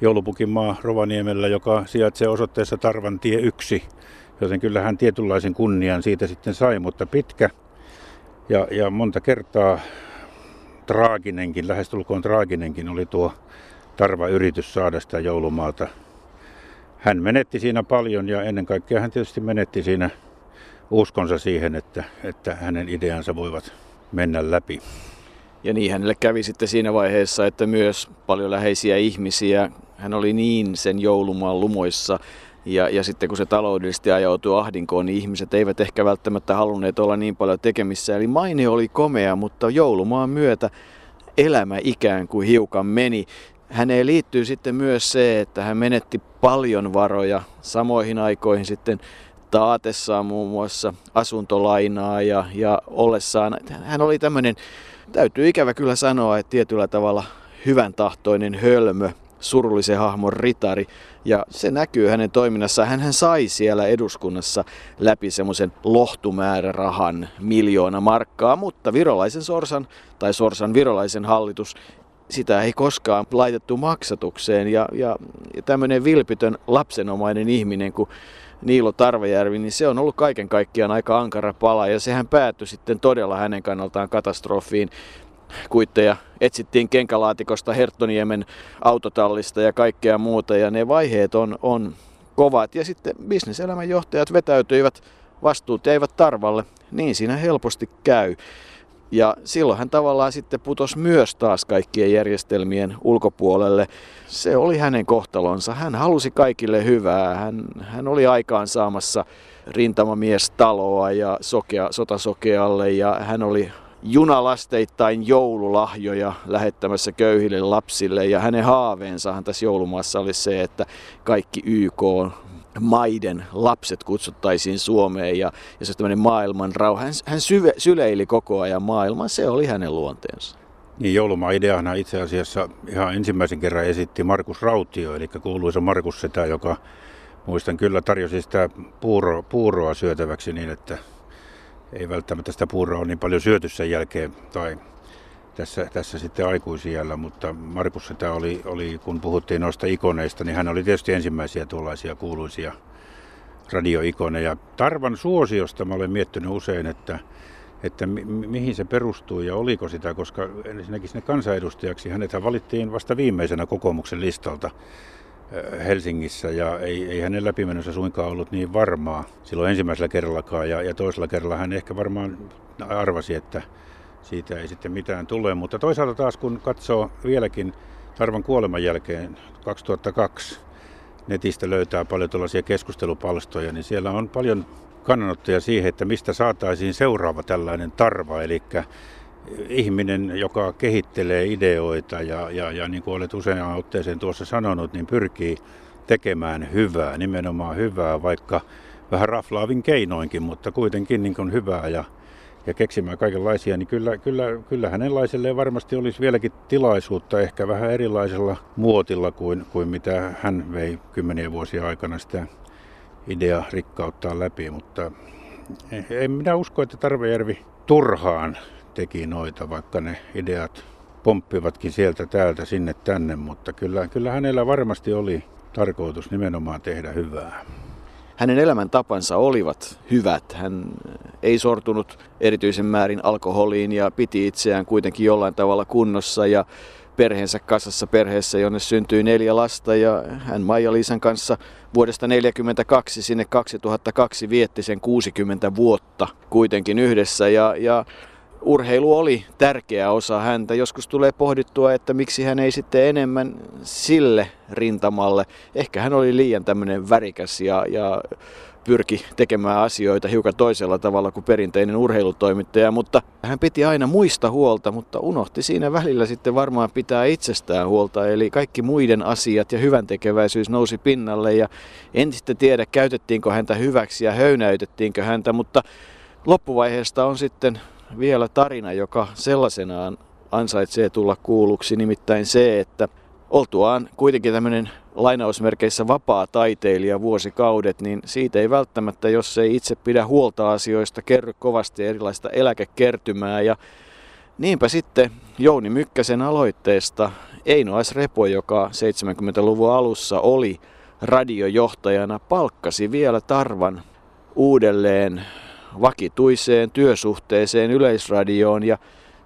joulupukinmaa Rovaniemellä, joka sijaitsee osoitteessa Tarvantie 1, joten kyllähän tietynlaisen kunnian siitä sitten sai, mutta pitkä ja monta kertaa traaginenkin, lähestulkoon traaginenkin oli tuo Tarva-yritys saada sitä joulumaata. Hän menetti siinä paljon ja ennen kaikkea hän tietysti menetti siinä uskonsa siihen, että hänen ideansa voivat mennä läpi. Ja niin hänelle kävi sitten siinä vaiheessa, että myös paljon läheisiä ihmisiä, hän oli niin sen joulumaan lumoissa ja sitten kun se taloudellisesti ajautui ahdinkoon, niin ihmiset eivät ehkä välttämättä halunneet olla niin paljon tekemissä. Eli maine oli komea, mutta joulumaan myötä elämä ikään kuin hiukan meni. Häneen liittyy sitten myös se, että hän menetti paljon varoja samoihin aikoihin sitten taatessaan muun muassa asuntolainaa ja ollessaan. Hän oli tämmöinen, täytyy ikävä kyllä sanoa, että tietyllä tavalla hyvän tahtoinen hölmö, surullisen hahmon ritari. Ja se näkyy hänen toiminnassaan. Hänhän sai siellä eduskunnassa läpi semmoisen lohtumäärärahan 1 000 000 markkaa, mutta virolaisen sorsan tai sorsan virolaisen hallitus, sitä ei koskaan laitettu maksatukseen ja tämmöinen vilpitön lapsenomainen ihminen kuin Niilo Tarvajärvi, niin se on ollut kaiken kaikkiaan aika ankara pala ja sehän päättyi sitten todella hänen kannaltaan katastrofiin. Kuitteja etsittiin kenkälaatikosta, Herttoniemen autotallista ja kaikkea muuta ja ne vaiheet on kovat ja sitten bisneselämän johtajat vetäytyivät, vastuut jäivät Tarvalle, niin siinä helposti käy. Ja silloin hän tavallaan sitten putosi myös taas kaikkien järjestelmien ulkopuolelle. Se oli hänen kohtalonsa. Hän halusi kaikille hyvää. Hän oli aikaansaamassa rintamamiestaloa ja sotasokealle ja hän oli junalasteittain joululahjoja lähettämässä köyhille lapsille. Ja hänen haaveensahan tässä joulumaassa oli se, että kaikki YK-maiden lapset kutsuttaisiin Suomeen ja se on tämmöinen maailman rauha. Hän syleili koko ajan maailman, se oli hänen luonteensa. Niin, joulumaa-ideahan itse asiassa ihan ensimmäisen kerran esitti Markus Rautio, eli kuuluisa Markus Setä, joka muistan kyllä tarjosi sitä puuroa syötäväksi niin, että ei välttämättä sitä puuroa ole niin paljon syöty sen jälkeen tai tässä sitten aikuisijällä, mutta Markus Setä oli, kun puhuttiin noista ikoneista, niin hän oli tietysti ensimmäisiä tuollaisia kuuluisia radioikoneja. Tarvan suosiosta mä olen miettinyt usein, että mihin se perustuu ja oliko sitä, koska ensinnäkin sinne kansanedustajaksi hänethän valittiin vasta viimeisenä kokoomuksen listalta Helsingissä ja ei hänen läpimenössä suinkaan ollut niin varmaa silloin ensimmäisellä kerrallakaan ja toisella kerralla hän ehkä varmaan arvasi, että siitä ei sitten mitään tule, mutta toisaalta taas kun katsoo vieläkin Tarvan kuoleman jälkeen 2002 netistä löytää paljon tällaisia keskustelupalstoja, niin siellä on paljon kannanottoja siihen, että mistä saataisiin seuraava tällainen Tarva, eli ihminen, joka kehittelee ideoita ja niin kuin olet usein otteeseen tuossa sanonut, niin pyrkii tekemään hyvää, nimenomaan hyvää, vaikka vähän raflaavin keinoinkin, mutta kuitenkin niin kuin hyvää ja keksimään kaikenlaisia, niin kyllä hänenlaiselleen varmasti olisi vieläkin tilaisuutta ehkä vähän erilaisella muotilla kuin mitä hän vei 10 vuosia aikana sitä idea rikkauttaa läpi, mutta en minä usko, että Tarvajärvi turhaan teki noita, vaikka ne ideat pomppivatkin sieltä täältä sinne tänne, mutta kyllä hänellä varmasti oli tarkoitus nimenomaan tehdä hyvää. Hänen elämäntapansa olivat hyvät. Hän ei sortunut erityisen määrin alkoholiin ja piti itseään kuitenkin jollain tavalla kunnossa ja perheensä kasassa perheessä, jonne syntyi 4 lasta ja hän Maija-Liisan kanssa vuodesta 1942 sinne 2002 vietti sen 60 vuotta kuitenkin yhdessä ja urheilu oli tärkeä osa häntä. Joskus tulee pohdittua, että miksi hän ei sitten enemmän sille rintamalle. Ehkä hän oli liian tämmöinen värikäs ja pyrki tekemään asioita hiukan toisella tavalla kuin perinteinen urheilutoimittaja, mutta hän piti aina muista huolta, mutta unohti siinä välillä sitten varmaan pitää itsestään huolta, eli kaikki muiden asiat ja hyväntekeväisyys nousi pinnalle ja en sitten tiedä, käytettiinkö häntä hyväksi ja höynäytettiinkö häntä, mutta loppuvaiheesta on sitten vielä tarina, joka sellaisenaan ansaitsee tulla kuulluksi, nimittäin se, että oltuaan kuitenkin tämmöinen lainausmerkeissä vapaa taiteilija vuosikaudet, niin siitä ei välttämättä, jos ei itse pidä huolta asioista, kerry kovasti erilaista eläkekertymää ja Niinpä sitten Jouni Mykkäsen aloitteesta Eino S. Repo, joka 70-luvun alussa oli radiojohtajana, palkkasi vielä Tarvan uudelleen vakituiseen työsuhteeseen Yleisradioon, ja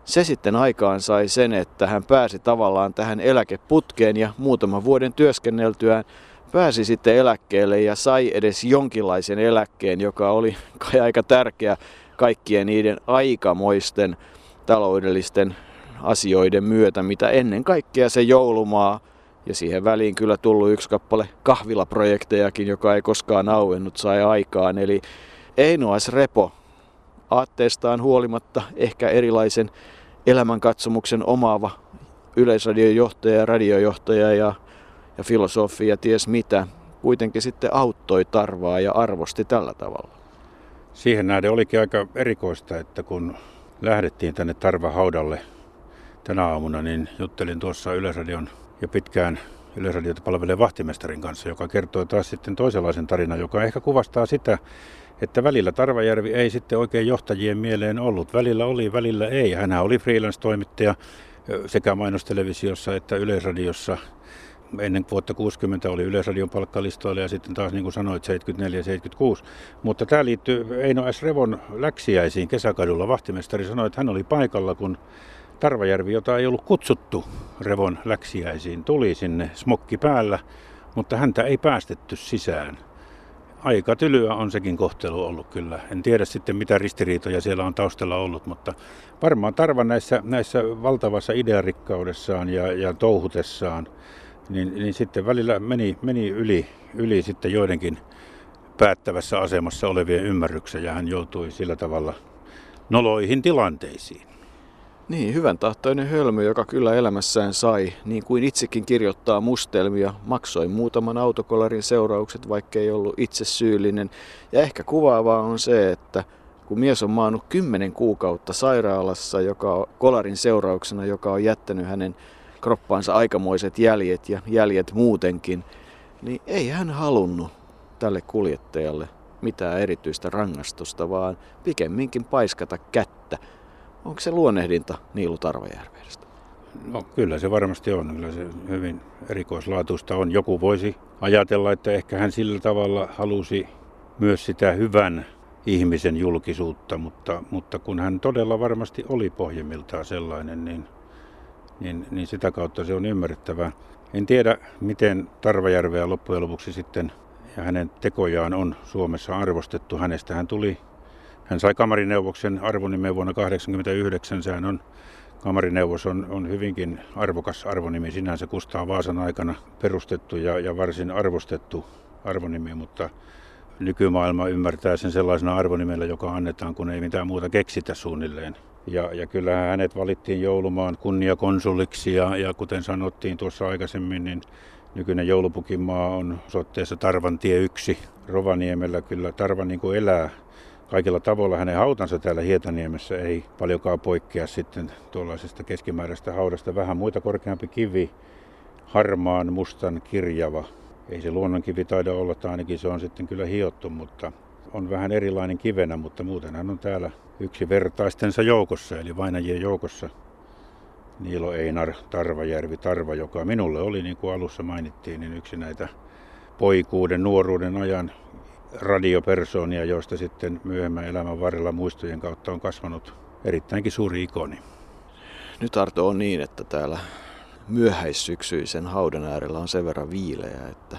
se sitten aikaan sai sen, että hän pääsi tavallaan tähän eläkeputkeen ja muutaman vuoden työskenneltyään pääsi sitten eläkkeelle ja sai edes jonkinlaisen eläkkeen, joka oli kai aika tärkeä kaikkien niiden aikamoisten taloudellisten asioiden myötä, mitä ennen kaikkea se joulumaa, ja siihen väliin kyllä tullut yksi kappale kahvilaprojektejakin, joka ei koskaan auennut, sai aikaan. Eli Eino S. Repo aatteestaan huolimatta ehkä erilaisen elämänkatsomuksen omaava yleisradiojohtaja, radiojohtaja ja filosofi ja ties mitä, kuitenkin sitten auttoi Tarvaa ja arvosti tällä tavalla. Siihen nähden olikin aika erikoista, että kun lähdettiin tänne Tarvahaudalle tänä aamuna, niin juttelin tuossa Yleisradion ja pitkään Yleisradiota palveleen vahtimestarin kanssa, joka kertoi taas sitten toisenlaisen tarinan, joka ehkä kuvastaa sitä, että välillä Tarvajärvi ei sitten oikein johtajien mieleen ollut. Välillä oli, välillä ei. Hänhän oli freelance-toimittaja sekä mainostelevisiossa että Yleisradiossa. Ennen vuotta 60 oli Yleisradion palkkalistoilla ja sitten taas, niin kuin sanoit, 74-76. Mutta tämä liittyy Eino S. Revon läksiäisiin kesäkadulla. Vahtimestari sanoi, että hän oli paikalla, kun Tarvajärvi, jota ei ollut kutsuttu Revon läksiäisiin, tuli sinne smokki päällä, mutta häntä ei päästetty sisään. Aika tylyä on sekin kohtelu ollut kyllä. En tiedä sitten mitä ristiriitoja siellä on taustalla ollut, mutta varmaan Tarva näissä valtavassa idearikkaudessaan ja touhutessaan, niin sitten välillä meni yli sitten joidenkin päättävässä asemassa olevien ymmärryksen, ja hän joutui sillä tavalla noloihin tilanteisiin. Niin, hyvän tahtoinen hölmö, joka kyllä elämässään sai, niin kuin itsekin kirjoittaa mustelmia, maksoi muutaman autokolarin seuraukset, vaikka ei ollut itse syyllinen. Ja ehkä kuvaavaa on se, että kun mies on maannut 10 kuukautta sairaalassa, kolarin seurauksena, joka on jättänyt hänen kroppaansa aikamoiset jäljet ja jäljet muutenkin, niin ei hän halunnut tälle kuljettajalle mitään erityistä rangaistusta, vaan pikemminkin paiskata kättä. Onko se luonnehdinta Niilo Tarvajärvestä? No kyllä se varmasti on. Kyllä se hyvin erikoislaatuista on. Joku voisi ajatella, että ehkä hän sillä tavalla halusi myös sitä hyvän ihmisen julkisuutta, mutta kun hän todella varmasti oli pohjimmiltaan sellainen, niin sitä kautta se on ymmärrettävää. En tiedä, miten Tarvajärveä loppujen lopuksi sitten ja hänen tekojaan on Suomessa arvostettu. Hän sai kamarineuvoksen arvonimen vuonna 1989. Sehän on, kamarineuvos on hyvinkin arvokas arvonimi sinänsä, Kustaa Vaasan aikana perustettu ja varsin arvostettu arvonimi, mutta nykymaailma ymmärtää sen sellaisena arvonimellä, joka annetaan, kun ei mitään muuta keksitä suunnilleen. Ja kyllähän hänet valittiin joulumaan kunniakonsuliksi ja kuten sanottiin tuossa aikaisemmin, niin nykyinen joulupukimaa on osoitteessa Tarvantie 1 Rovaniemellä. Kyllä Tarva niin kuin elää kaikilla tavoilla. Hänen hautansa täällä Hietaniemessä ei paljonkaan poikkea sitten tuollaisesta keskimääräistä haudasta. Vähän muita korkeampi kivi, harmaan mustan kirjava. Ei se luonnonkivi taida olla, tai ainakin se on sitten kyllä hiottu, mutta on vähän erilainen kivenä, mutta muuten hän on täällä yksivertaistensa joukossa, eli vainajien joukossa. Niilo Einar Tarvajärvi Tarva, joka minulle oli, niin kuin alussa mainittiin, niin yksi näitä poikuuden, nuoruuden ajan radiopersoonia, joista sitten myöhemmän elämän varrella muistojen kautta on kasvanut erittäinkin suuri ikoni. Nyt Arto on niin, että täällä myöhäissyksyisen haudan äärellä on sen verran viileä, että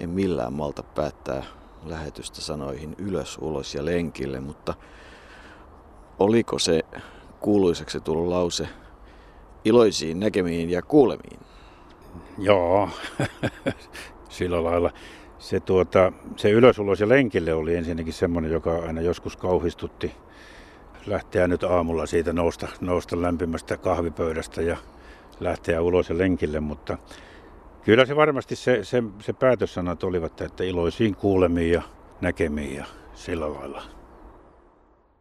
en millään malta päättää lähetystä sanoihin ylös, ulos ja lenkille, mutta oliko se kuuluiseksi tullut lause iloisiin näkemiin ja kuulemiin? Joo, sillä lailla. Se ylös, ulos ja lenkille oli ensinnäkin semmoinen, joka aina joskus kauhistutti lähteä nyt aamulla siitä nousta lämpimästä kahvipöydästä ja lähteä ulos ja lenkille, mutta kyllä se varmasti se päätössanat olivat, että iloisiin kuulemiin ja näkemiin ja sillä lailla.